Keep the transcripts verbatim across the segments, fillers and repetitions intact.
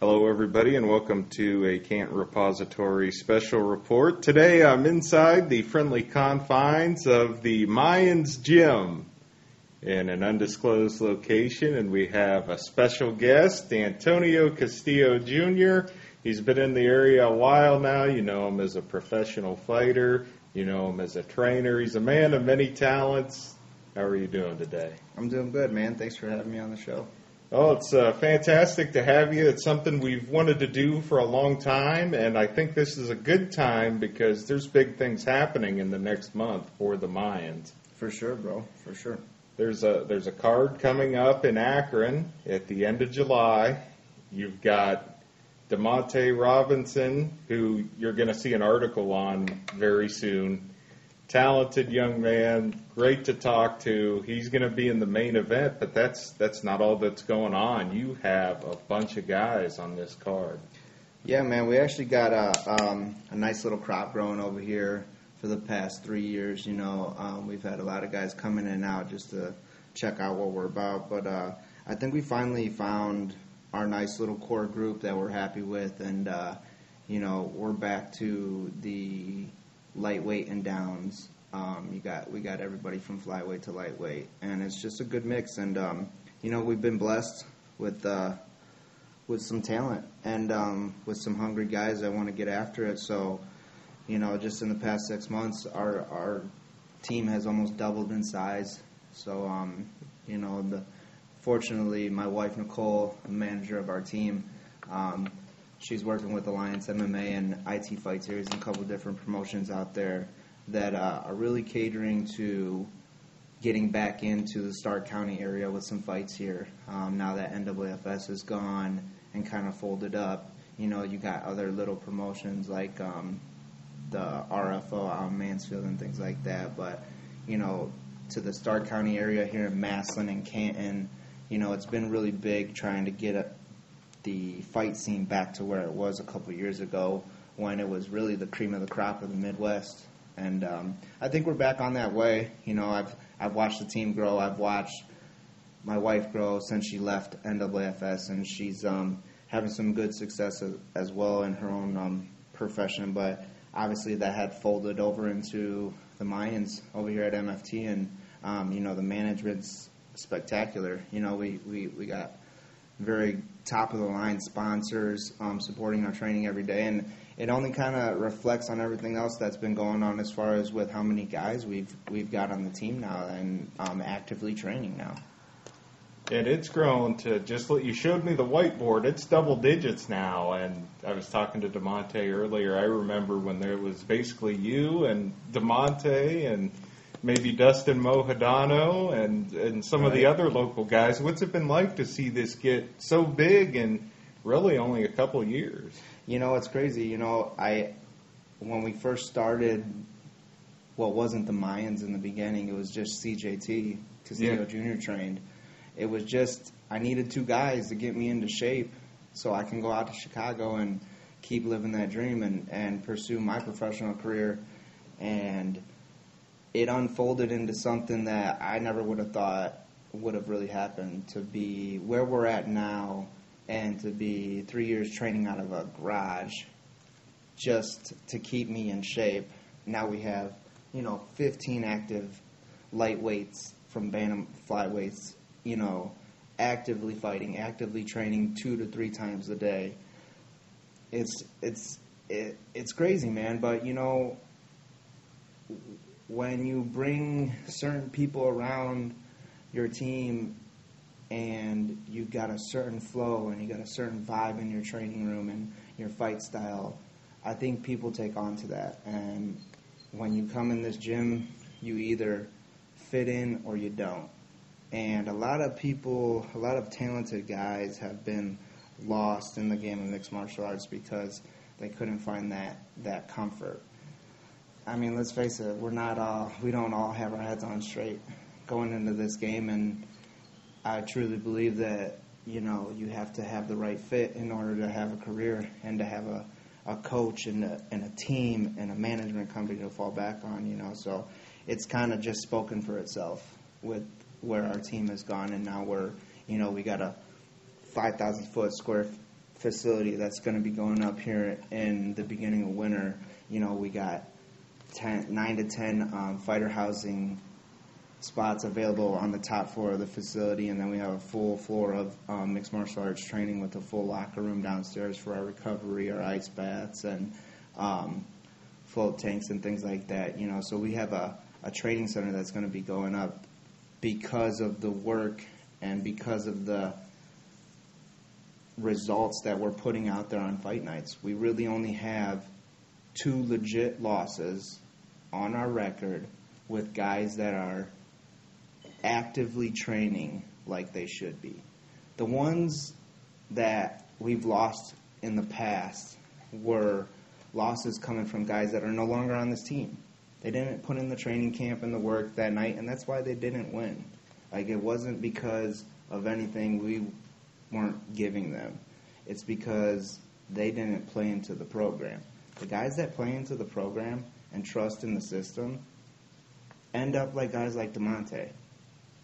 Hello, everybody, and welcome to a Cant Repository special report. Today, I'm inside the friendly confines of the Mayans Gym in an undisclosed location, and we have a special guest, Antonio Castillo Junior He's been in the area a while now. You know him as a professional fighter. You know him as a trainer. He's a man of many talents. How are you doing today? I'm doing good, man. Thanks for having me on the show. Oh, it's uh, fantastic to have you. It's something we've wanted to do for a long time, and I think this is a good time because there's big things happening in the next month for the Mayans. For sure, bro. For sure. There's a there's a card coming up in Akron at the end of July. You've got Demonte Robinson, who you're going to see an article on very soon. Talented young man, great to talk to. He's going to be in the main event, but that's that's not all that's going on. You have a bunch of guys on this card. Yeah, man, we actually got a, um, a nice little crop growing over here for the past three years. You know, um, we've had a lot of guys coming in and out just to check out what we're about. But uh, I think we finally found our nice little core group that we're happy with, and uh, you know, we're back to the lightweight and downs. Um, you got we got everybody from flyweight to lightweight, and it's just a good mix. And um, you know, we've been blessed with uh, with some talent and um, with some hungry guys that want to get after it. So, you know, just in the past six months, our our team has almost doubled in size. So, um, you know, the fortunately, my wife Nicole, the manager of our team, um, she's working with Alliance M M A and I T Fight Series and a couple different promotions out there that uh, are really catering to getting back into the Stark County area with some fights here. Um, now that N W F S is gone and kind of folded up, you know, you got other little promotions like um, the R F O out in Mansfield and things like that. But, you know, to the Stark County area here in Maslin and Canton, you know, it's been really big trying to get a, the fight scene back to where it was a couple years ago when it was really the cream of the crop of the Midwest. And um, I think we're back on that way. You know, I've I've watched the team grow. I've watched my wife grow since she left N W F S, and she's um, having some good success as, as well in her own um, profession. But obviously that had folded over into the Mayans over here at M F T, and, um, you know, the management's spectacular. You know, we, we, we got very top-of-the-line sponsors um, supporting our training every day, and it only kind of reflects on everything else that's been going on as far as with how many guys we've we've got on the team now and um, actively training now. And it's grown to just let you showed me the whiteboard. It's double digits now, and I was talking to Demonte earlier. I remember when there was basically you and Demonte and maybe Dustin Mojadano and, and some right. of the other local guys. What's it been like to see this get so big in really only a couple years? You know, it's crazy. You know, I when we first started what wasn't the Mayans in the beginning, it was just C J T, Castillo yeah. Junior trained. It was just I needed two guys to get me into shape so I can go out to Chicago and keep living that dream and, and pursue my professional career. And it unfolded into something that I never would have thought would have really happened, to be where we're at now and to be three years training out of a garage just to keep me in shape. Now we have, you know, fifteen active lightweights from bantam flyweights, you know, actively fighting, actively training two to three times a day. It's it's it, it's crazy, man. But, you know, when you bring certain people around your team and you've got a certain flow and you got a certain vibe in your training room and your fight style, I think people take on to that. And when you come in this gym, you either fit in or you don't. And a lot of people, a lot of talented guys have been lost in the game of mixed martial arts because they couldn't find that, that comfort. I mean, let's face it, we're not all, we don't all have our heads on straight going into this game, and I truly believe that, you know, you have to have the right fit in order to have a career and to have a, a coach and a, and a team and a management company to fall back on, you know. So it's kind of just spoken for itself with where our team has gone, and now we're, you know, we got a five thousand foot square facility that's going to be going up here in the beginning of winter. You know, we got ten, nine to ten um, fighter housing spots available on the top floor of the facility, and then we have a full floor of um, mixed martial arts training with a full locker room downstairs for our recovery, our ice baths, and um, float tanks and things like that. You know, so we have a, a training center that's going to be going up because of the work and because of the results that we're putting out there on fight nights. We really only have two legit losses on our record with guys that are actively training like they should be. The ones that we've lost in the past were losses coming from guys that are no longer on this team. They didn't put in the training camp and the work that night, and that's why they didn't win. Like, it wasn't because of anything we weren't giving them. It's because they didn't play into the program. The guys that play into the program and trust in the system end up like guys like Demonte,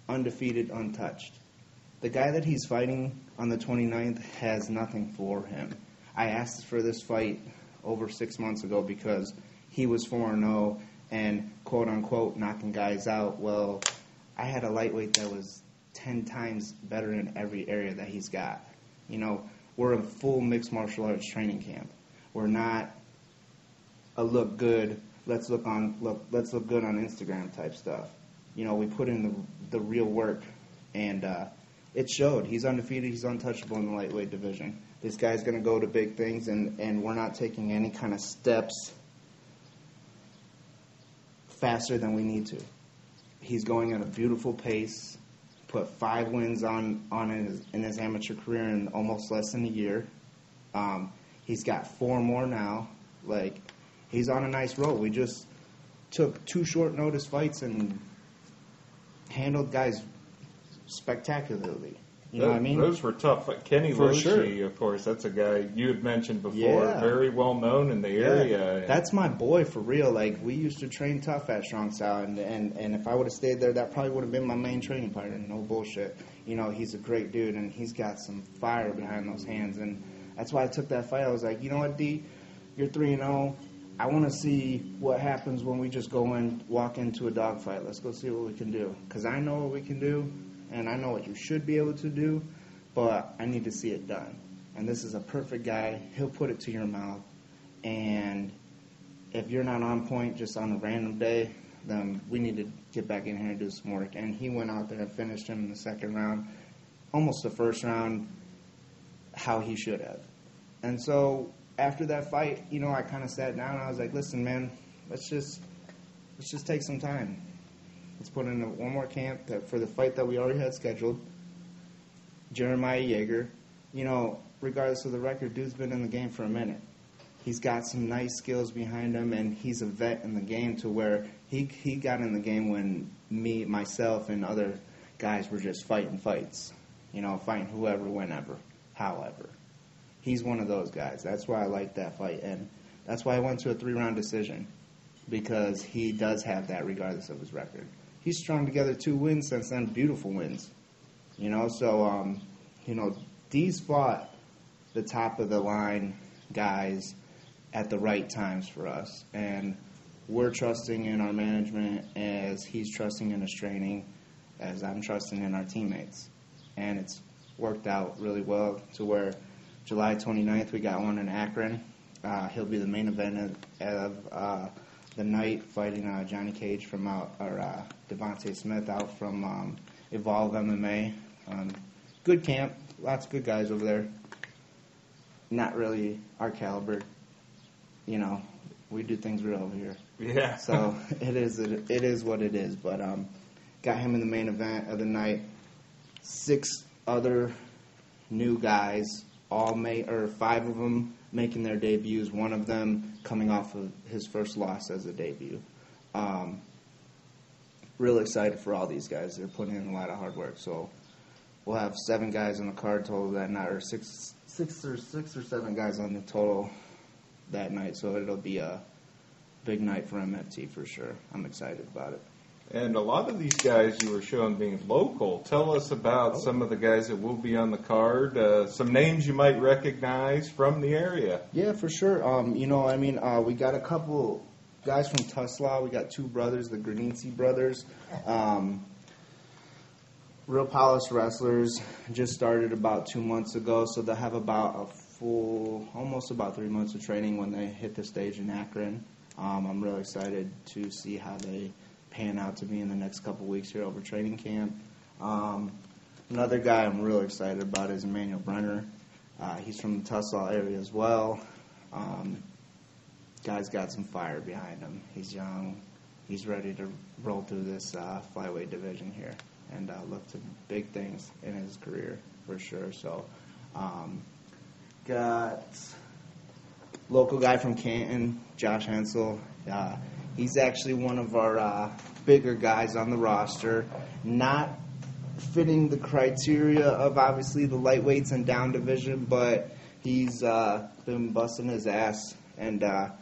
undefeated, untouched. The guy that he's fighting on the twenty-ninth has nothing for him. I asked for this fight over six months ago because he was four and oh and, quote-unquote, knocking guys out. Well, I had a lightweight that was ten times better in every area that he's got. You know, we're in full mixed martial arts training camp. We're not a look good, let's look on look let's look good on Instagram type stuff. You know, we put in the the real work, and uh, it showed. He's undefeated, he's untouchable in the lightweight division. This guy's going to go to big things, and, and we're not taking any kind of steps faster than we need to. He's going at a beautiful pace, put five wins on, on in his, in his amateur career in almost less than a year. Um, he's got four more now. Like, he's on a nice roll. We just took two short-notice fights and handled guys spectacularly. You know those, what I mean? Those were tough. Like Kenny Luchy, sure. Of course, that's a guy you had mentioned before. Yeah. Very well-known in the yeah. area. That's my boy for real. Like, we used to train tough at Strong Style, and, and, and if I would have stayed there, that probably would have been my main training partner. No bullshit. You know, he's a great dude, and he's got some fire behind those hands, and that's why I took that fight. I was like, you know what, D? You're three and oh. I want to see what happens when we just go in, walk into a dogfight. Let's go see what we can do. Because I know what we can do, and I know what you should be able to do, but I need to see it done. And this is a perfect guy. He'll put it to your mouth. And if you're not on point just on a random day, then we need to get back in here and do some work. And he went out there and finished him in the second round, almost the first round, how he should have. And so after that fight, you know, I kind of sat down and I was like, listen, man, let's just let's just take some time. Let's put in a, one more camp that for the fight that we already had scheduled. Jeremiah Yeager, you know, regardless of the record, dude's been in the game for a minute. He's got some nice skills behind him, and he's a vet in the game to where he he got in the game when me, myself, and other guys were just fighting fights. You know, fighting whoever, whenever, however. He's one of those guys. That's why I like that fight. And that's why I went to a three-round decision, because he does have that regardless of his record. He's strung together two wins since then, beautiful wins. You know, so, um, you know, D's fought the top-of-the-line guys at the right times for us. And we're trusting in our management as he's trusting in his training, as I'm trusting in our teammates. And it's worked out really well to where July twenty-ninth, we got one in Akron. Uh, he'll be the main event of uh, the night, fighting uh, Johnny Cage from out, or uh, Devonte Smith out from um, Evolve M M A. Um, good camp, lots of good guys over there. Not really our caliber, you know. We do things real over here. Yeah. So it is it, it is what it is. But um, got him in the main event of the night. Six other new guys. All may or five of them making their debuts. One of them coming off of his first loss as a debut. Um, real excited for all these guys. They're putting in a lot of hard work. So we'll have seven guys on the card total that night, or six, six or six or seven guys on the total that night. So it'll be a big night for M F T for sure. I'm excited about it. And a lot of these guys you were showing being local. Tell us about some of the guys that will be on the card, uh, some names you might recognize from the area. Yeah, for sure. Um, you know, I mean, uh, we got a couple guys from Tesla. We got two brothers, the Granitzki brothers, um, real polished wrestlers, just started about two months ago. So they'll have about a full, almost about three months of training when they hit the stage in Akron. Um, I'm really excited to see how they pan out to me in the next couple weeks here over training camp. Um, another guy I'm really excited about is Emmanuel Brenner. Uh, he's from the Tuscaloosa area as well. Um, guy's got some fire behind him. He's young. He's ready to roll through this uh, flyweight division here and uh, look to big things in his career for sure. So, um, got local guy from Canton, Josh Hensel. Uh, He's actually one of our uh, bigger guys on the roster, not fitting the criteria of obviously the lightweights and down division, but he's uh, been busting his ass. And, uh,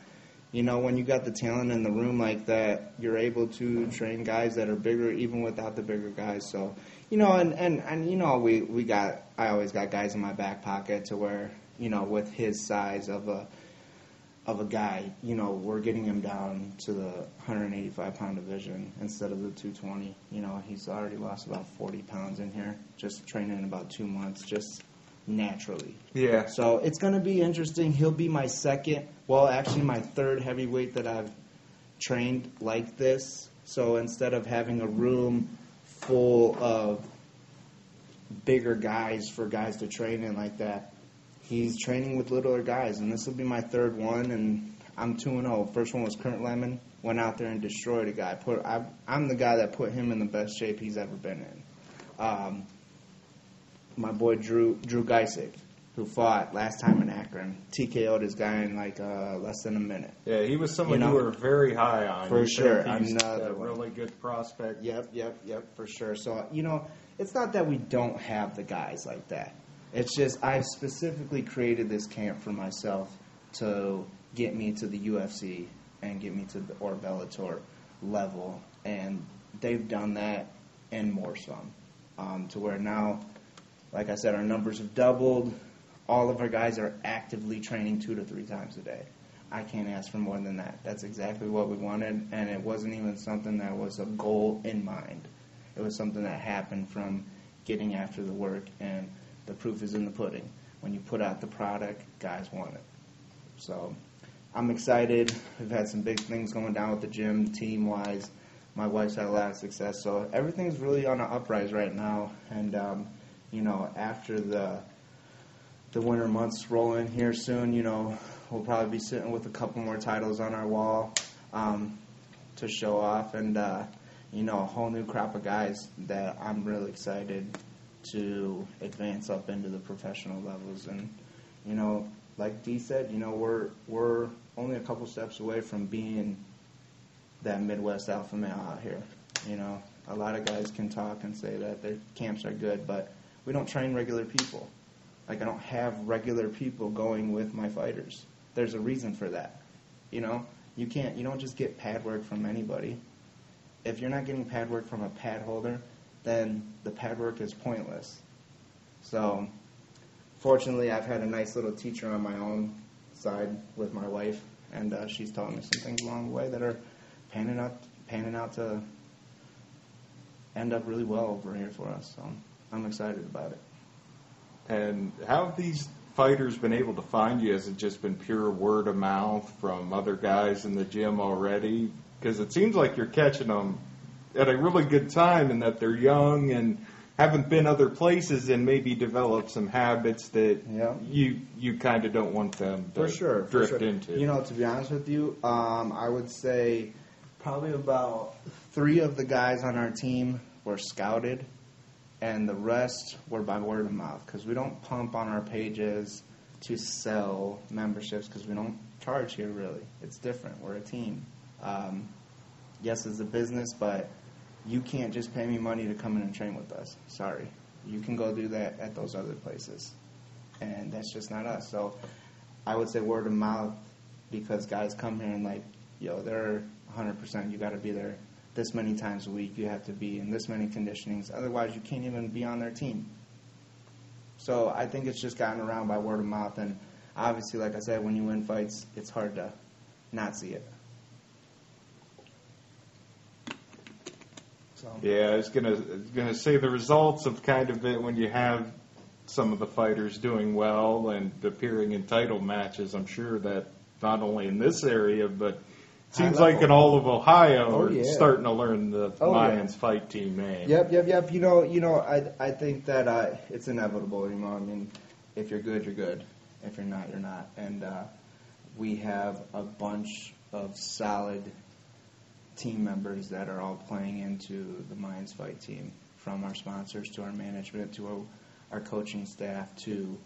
you know, when you got the talent in the room like that, you're able to train guys that are bigger even without the bigger guys. So, you know, and, and, and you know, we, we got I always got guys in my back pocket to where, you know, with his size of a of a guy, you know, we're getting him down to the one eighty-five pound division instead of the two twenty. You know, he's already lost about forty pounds in here, just training in about two months, just naturally. Yeah. So it's going to be interesting. He'll be my second, well, actually my third heavyweight that I've trained like this. So instead of having a room full of bigger guys for guys to train in like that, he's training with littler guys, and this will be my third one, and I'm two and oh. First one was Kurt Lemon, went out there and destroyed a guy. Put I, I'm the guy that put him in the best shape he's ever been in. Um, my boy Drew Drew Geisick, who fought last time in Akron, T K O'd his guy in like uh, less than a minute. Yeah, he was someone you, know? you were very high on. For you sure. He's another a really good prospect. Yep, yep, yep, for sure. So, you know, it's not that we don't have the guys like that. It's just I specifically created this camp for myself to get me to the U F C and get me to the or Bellator level, and they've done that and more some, um, to where now, like I said, our numbers have doubled. All of our guys are actively training two to three times a day. I can't ask for more than that. That's exactly what we wanted, and it wasn't even something that was a goal in mind. It was something that happened from getting after the work, and the proof is in the pudding. When you put out the product, guys want it. So I'm excited. We've had some big things going down with the gym, team-wise. My wife's had a lot of success. So everything's really on an uprise right now. And, um, you know, after the the winter months roll in here soon, you know, we'll probably be sitting with a couple more titles on our wall um, to show off. And, uh, you know, a whole new crop of guys that I'm really excited to advance up into the professional levels. And, you know, like Dee said, you know, we're we're only a couple steps away from being that Midwest alpha male out here. You know, a lot of guys can talk and say that their camps are good, but we don't train regular people. Like, I don't have regular people going with my fighters. There's a reason for that. You know, you can't, you don't just get pad work from anybody. If you're not getting pad work from a pad holder, then the pad work is pointless. So fortunately, I've had a nice little teacher on my own side with my wife, and uh, she's taught me some things along the way that are panning out, panning out to end up really well over here for us. So I'm excited about it. And how have these fighters been able to find you? Has it just been pure word of mouth from other guys in the gym already? Because it seems like you're catching them at a really good time, and that they're young and haven't been other places and maybe developed some habits that yeah. you you kind of don't want them to for sure, drift for sure. into. You know, to be honest with you, um, I would say probably about three of the guys on our team were scouted, and the rest were by word of mouth, because we don't pump on our pages to sell memberships, because we don't charge here really. It's different. We're a team. Um, yes, it's a business, but you can't just pay me money to come in and train with us. Sorry. You can go do that at those other places. And that's just not us. So I would say word of mouth, because guys come here and like, yo, they're one hundred percent. You got to be there this many times a week, you have to be in this many conditionings. Otherwise, you can't even be on their team. So I think it's just gotten around by word of mouth. And obviously, like I said, when you win fights, it's hard to not see it. So. Yeah, I was gonna gonna say the results of kind of it when you have some of the fighters doing well and appearing in title matches. I'm sure that not only in this area, but it seems like in all of Ohio, oh, yeah. we're starting to learn the oh, Mayans yeah. fight team name. Yep, yep, yep. You know, you know, I I think that uh, it's inevitable. You know, I mean, if you're good, you're good. If you're not, you're not. And uh, we have a bunch of solid team members that are all playing into the Mayans fight team, from our sponsors to our management to our, our coaching staff to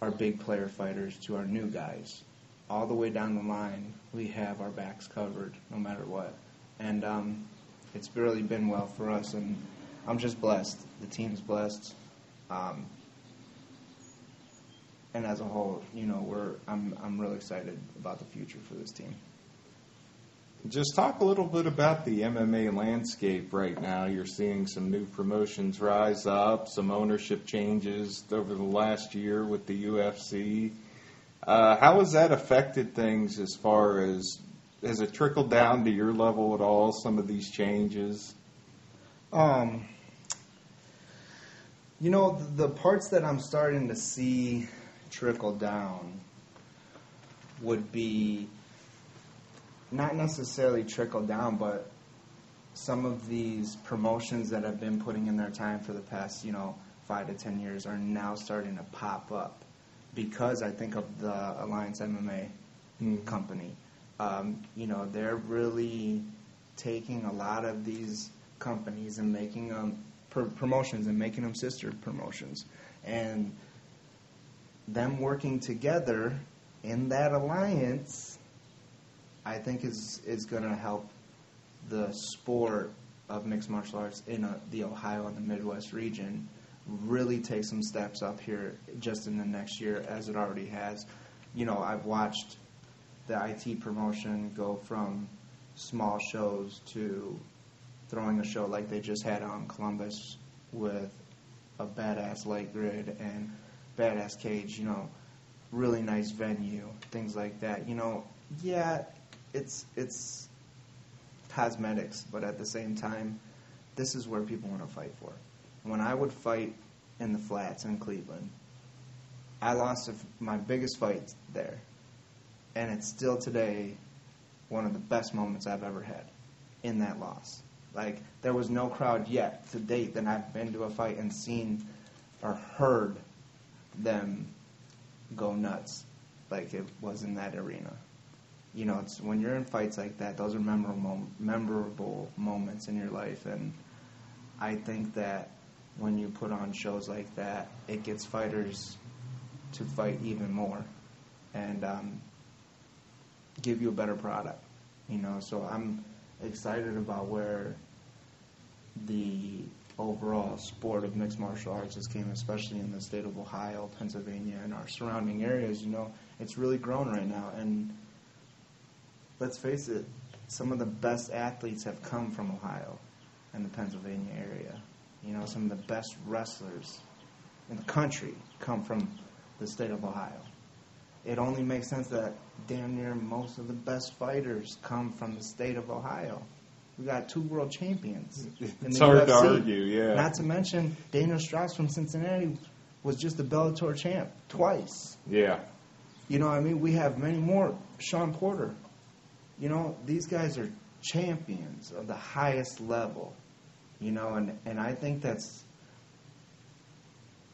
our big player fighters to our new guys. All the way down the line, we have our backs covered no matter what. And um, it's really been well for us, and I'm just blessed. The team's blessed. Um, and as a whole, you know, we're I'm I'm really excited about the future for this team. Just talk a little bit about the M M A landscape right now. You're seeing some new promotions rise up, some ownership changes over the last year with the U F C. Uh, how has that affected things as far as, has it trickled down to your level at all, some of these changes? Um, you know, the parts that I'm starting to see trickle down would be not necessarily trickle down, but some of these promotions that have been putting in their time for the past, you know, five to ten years are now starting to pop up because I think of the Alliance M M A mm. company. Um, you know, they're really taking a lot of these companies and making them pr- promotions and making them sister promotions. And them working together in that alliance, I think is is going to help the sport of mixed martial arts in a, the Ohio and the Midwest region really take some steps up here just in the next year, as it already has. You know, I've watched the I T promotion go from small shows to throwing a show like they just had on Columbus with a badass light grid and badass cage, you know, really nice venue, things like that. You know, yeah, It's it's cosmetics, but at the same time, this is where people want to fight for. When I would fight in the flats in Cleveland, I lost my biggest fight there, and it's still today one of the best moments I've ever had in that loss. Like, there was no crowd yet to date that I've been to a fight and seen or heard them go nuts like it was in that arena. You know, it's when you're in fights like that, those are memorable, memorable moments in your life. And I think that when you put on shows like that, it gets fighters to fight even more and um, give you a better product. You know, so I'm excited about where the overall sport of mixed martial arts has came, especially in the state of Ohio, Pennsylvania, and our surrounding areas. You know, it's really grown right now. And let's face it, some of the best athletes have come from Ohio and the Pennsylvania area. You know, some of the best wrestlers in the country come from the state of Ohio. It only makes sense that damn near most of the best fighters come from the state of Ohio. We got two world champions in the U F C. It's hard to argue, yeah. Not to mention Daniel Straus from Cincinnati was just the Bellator champ twice. Yeah. You know what I mean? We have many more. Sean Porter. You know, these guys are champions of the highest level, you know, and, and I think that's,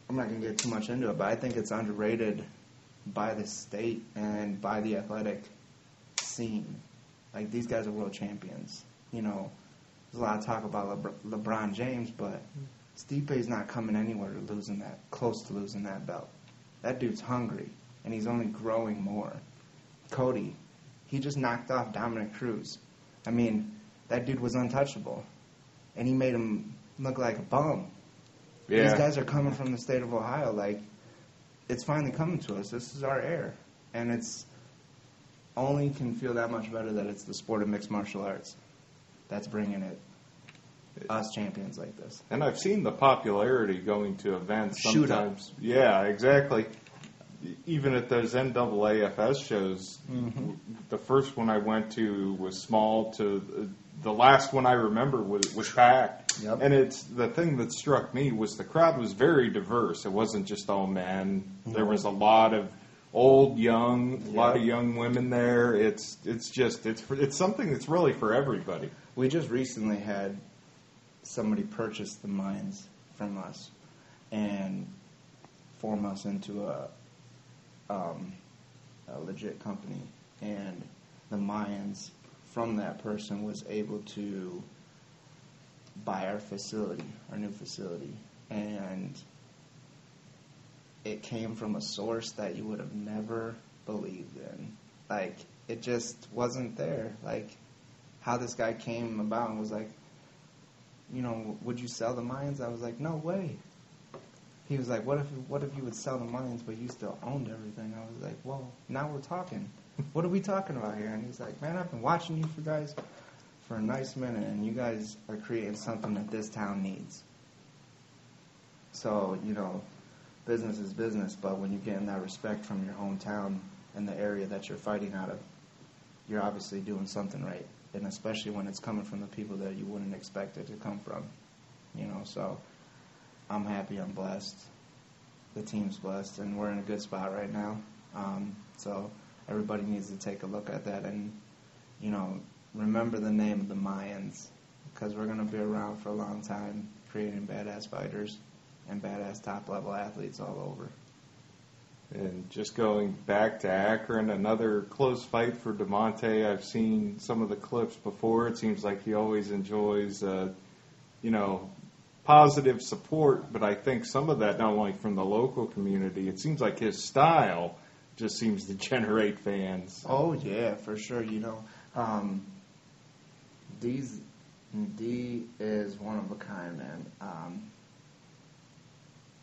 I'm not going to get too much into it, but I think it's underrated by the state and by the athletic scene. Like, these guys are world champions. You know, there's a lot of talk about Le- LeBron James, but Stipe's not coming anywhere to losing that, close to losing that belt. That dude's hungry, and he's only growing more. Cody. He just knocked off Dominic Cruz. I mean, that dude was untouchable. And he made him look like a bum. Yeah. These guys are coming from the state of Ohio. Like, it's finally coming to us. This is our air. And it's only can feel that much better that it's the sport of mixed martial arts. that's bringing it. Us champions like this. And I've seen the popularity going to events sometimes. Yeah, exactly. Even at those N double A F S shows, mm-hmm. the first one I went to was small to the last one I remember was, was packed. Yep. And it's the thing that struck me was the crowd was very diverse. It wasn't just all men. Mm-hmm. There was a lot of old, young, a yep. lot of young women there. It's it's just it's it's something that's really for everybody. We just recently had somebody purchased the mines from us and form us into a, um, a legit company. And the Mayans from that person was able to buy our facility, our new facility. And it came from a source that you would have never believed in. Like, it just wasn't there. Like, how this guy came about and was like, you know, would you sell the mines? I was like, no way. He was like, what if what if you would sell the mines, but you still owned everything? I was like, well, now we're talking. What are we talking about here? And he's like, man, I've been watching you for guys for a nice minute, and you guys are creating something that this town needs. So, you know, business is business, but when you're getting that respect from your hometown and the area that you're fighting out of, you're obviously doing something right. And especially when it's coming from the people that you wouldn't expect it to come from, you know. So I'm happy, I'm blessed, the team's blessed, and we're in a good spot right now. Um, so everybody needs to take a look at that and, you know, remember the name of the Mayans, because we're going to be around for a long time creating badass fighters and badass top-level athletes all over. And just going back to Akron, another close fight for Demonte. I've seen some of the clips before. It seems like he always enjoys, uh, you know, positive support. But I think some of that, not only from the local community, it seems like his style just seems to generate fans. Oh, yeah, for sure. You know, um, D's, D is one of a kind, man. Um,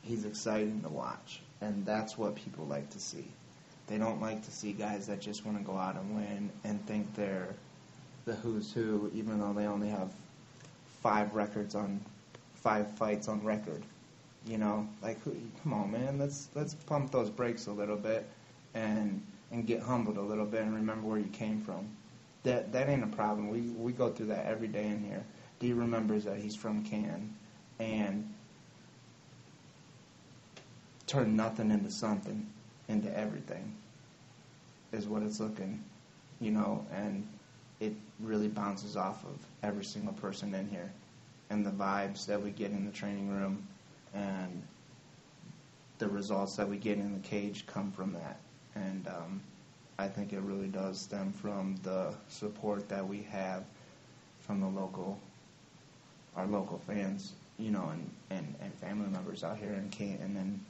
he's exciting to watch. And that's what people like to see. They don't like to see guys that just want to go out and win and think they're the who's who, even though they only have five records on five fights on record. You know, like, come on, man, let's let's pump those brakes a little bit and and get humbled a little bit and remember where you came from. That that ain't a problem. We we go through that every day in here. D remembers that he's from Cannes and turn nothing into something, into everything, is what it's looking, you know, and it really bounces off of every single person in here and the vibes that we get in the training room and the results that we get in the cage come from that. And um, I think it really does stem from the support that we have from the local, our local fans, you know, and, and, and family members out here in Canton and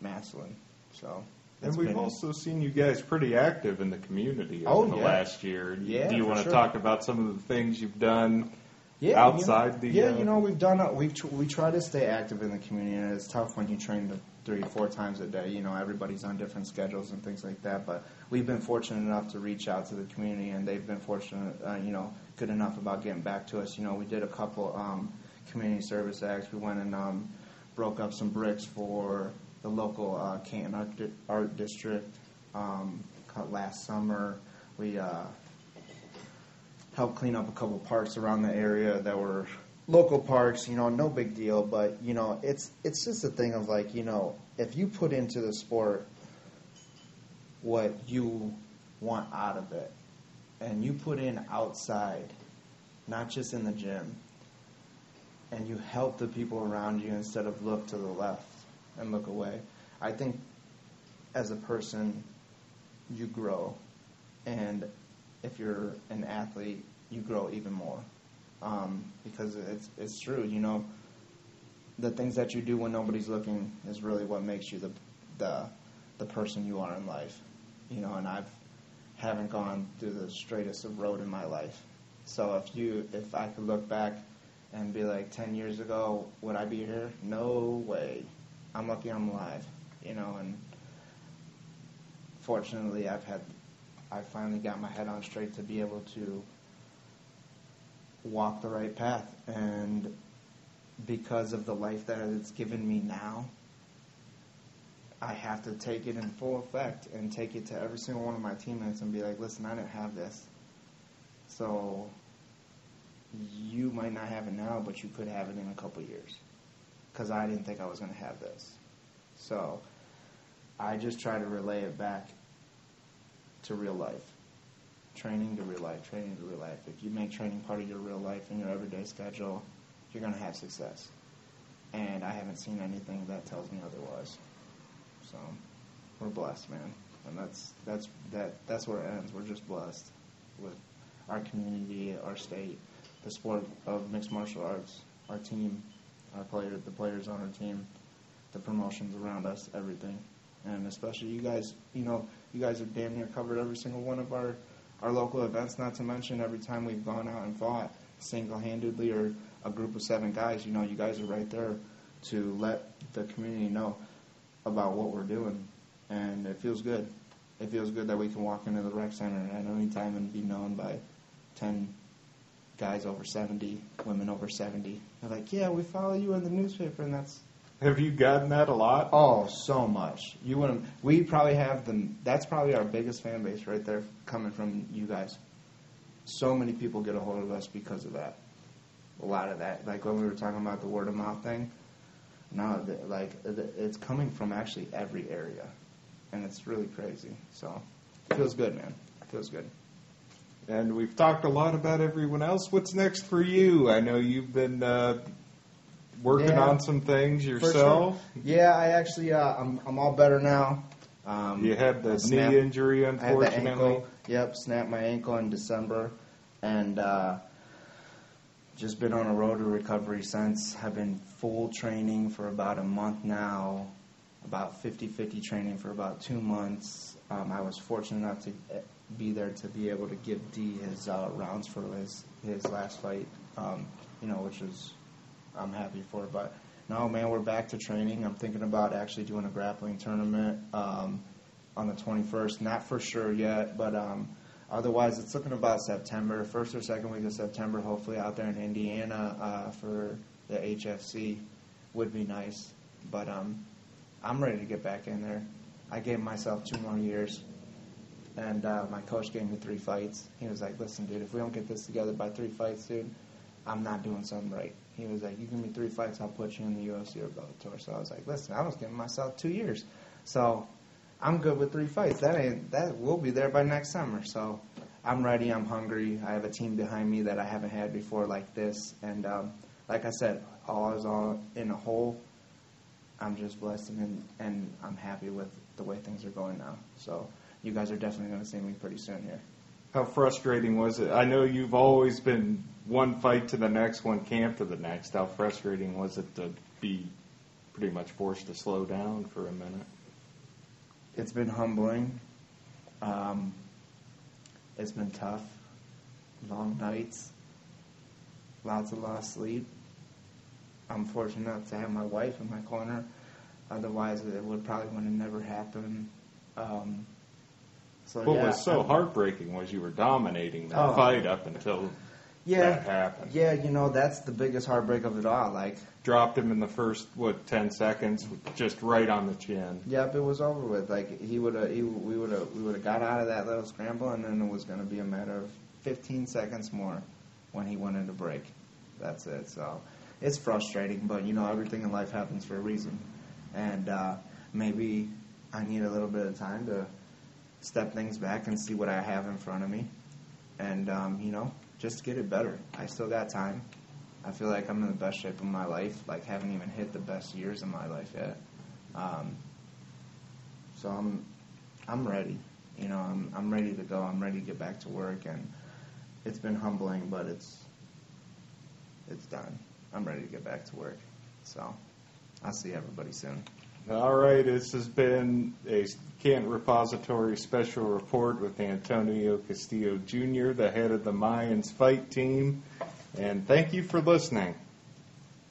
Maslin. So, and we've been... also seen you guys pretty active in the community over oh, the yeah. last year. Yeah, do you want to sure. talk about some of the things you've done yeah, outside you know, the? Yeah, uh, you know, we've done. Uh, we tr- we try to stay active in the community, and it's tough when you train the three, four times a day. You know, everybody's on different schedules and things like that. But we've been fortunate enough to reach out to the community, and they've been fortunate, uh, you know, good enough about getting back to us. You know, we did a couple um, community service acts. We went and um, broke up some bricks for the local uh, Canton Art, Di- Art District. Um, last summer, we uh, helped clean up a couple parks around the area that were local parks, you know, no big deal. But, you know, it's it's just a thing of, like, you know, if you put into the sport what you want out of it, and you put in outside, not just in the gym, and you help the people around you instead of look to the left and look away. I think as a person, you grow. And if you're an athlete, you grow even more. Um, because it's it's true, you know, the things that you do when nobody's looking is really what makes you the the the person you are in life. You know, and I've haven't gone through the straightest of road in my life. So if you if I could look back and be like ten years ago, would I be here? No way. I'm lucky I'm alive, you know, and fortunately I've had, I finally got my head on straight to be able to walk the right path. And because of the life that it's given me now, I have to take it in full effect and take it to every single one of my teammates and be like, listen, I didn't have this. So you might not have it now, but you could have it in a couple years, because I didn't think I was going to have this. So I just try to relay it back to real life. Training to real life, training to real life. If you make training part of your real life and your everyday schedule, you're going to have success. And I haven't seen anything that tells me otherwise. So we're blessed, man. And that's that's that that's where it ends. We're just blessed with our community, our state, the sport of mixed martial arts, our team, our player, the players on our team, the promotions around us, everything. And especially you guys, you know, you guys have damn near covered every single one of our, our local events, not to mention every time we've gone out and fought single-handedly or a group of seven guys, you know, you guys are right there to let the community know about what we're doing. And it feels good. It feels good that we can walk into the rec center at any time and be known by ten guys over seventy, women over seventy. They're like, yeah, we follow you in the newspaper, and that's... Have you gotten that a lot? Oh, so much. You wouldn't. We probably have the. That's probably our biggest fan base right there, coming from you guys. So many people get a hold of us because of that. A lot of that, like when we were talking about the word of mouth thing. No, the, like the, it's coming from actually every area, and it's really crazy. So, it feels good, man. It feels good. And we've talked a lot about everyone else. What's next for you? I know you've been. Uh, Working yeah, on some things yourself? Sure. Yeah, I actually, uh, I'm I'm all better now. Um, you had the snapped, knee injury, unfortunately. I had the ankle, yep, snapped my ankle in December, and uh, just been on a road to recovery since. I've been full training for about a month now, about fifty-fifty training for about two months. Um, I was fortunate enough to be there to be able to give D his uh, rounds for his, his last fight, um, you know, which was... I'm happy for it, but no, man, we're back to training. I'm thinking about actually doing a grappling tournament um, on the twenty-first. Not for sure yet, but um, otherwise it's looking about September, first or second week of September, hopefully out there in Indiana uh, for the H F C would be nice, but um, I'm ready to get back in there. I gave myself two more years, and uh, my coach gave me three fights. He was like, listen, dude, if we don't get this together by three fights, dude, I'm not doing something right. He was like, you give me three fights, I'll put you in the U F C or Bellator. So I was like, listen, I was giving myself two years. So I'm good with three fights. That ain't that we'll be there by next summer. So I'm ready. I'm hungry. I have a team behind me that I haven't had before like this. And um, like I said, all is all in a whole. I'm just blessed, and, and I'm happy with the way things are going now. So you guys are definitely going to see me pretty soon here. How frustrating was it? I know you've always been one fight to the next, one camp to the next. How frustrating was it to be pretty much forced to slow down for a minute? It's been humbling. Um, it's been tough. Long nights. Lots of lost sleep. I'm fortunate enough to have my wife in my corner. Otherwise, it would probably would have never happened. Um... So, what yeah, was so I'm, heartbreaking was you were dominating that oh, fight up until yeah, that happened. Yeah, you know, that's the biggest heartbreak of it all. Like dropped him in the first, what, ten seconds, just right on the chin. Yep, it was over with. Like he would have, we would have, we would have got out of that little scramble, and then it was going to be a matter of fifteen seconds more when he went into break. That's it. So it's frustrating, but you know, everything in life happens for a reason, and uh, maybe I need a little bit of time to step things back and see what I have in front of me, and um, you know, just get it better. I still got time. I feel like I'm in the best shape of my life. Like, haven't even hit the best years of my life yet. Um, so I'm, I'm ready. You know, I'm I'm ready to go. I'm ready to get back to work, and it's been humbling, but it's, it's done. I'm ready to get back to work. So I'll see everybody soon. All right, this has been a Kent Repository special report with Antonio Castillo Junior, the head of the Mayans fight team, and thank you for listening.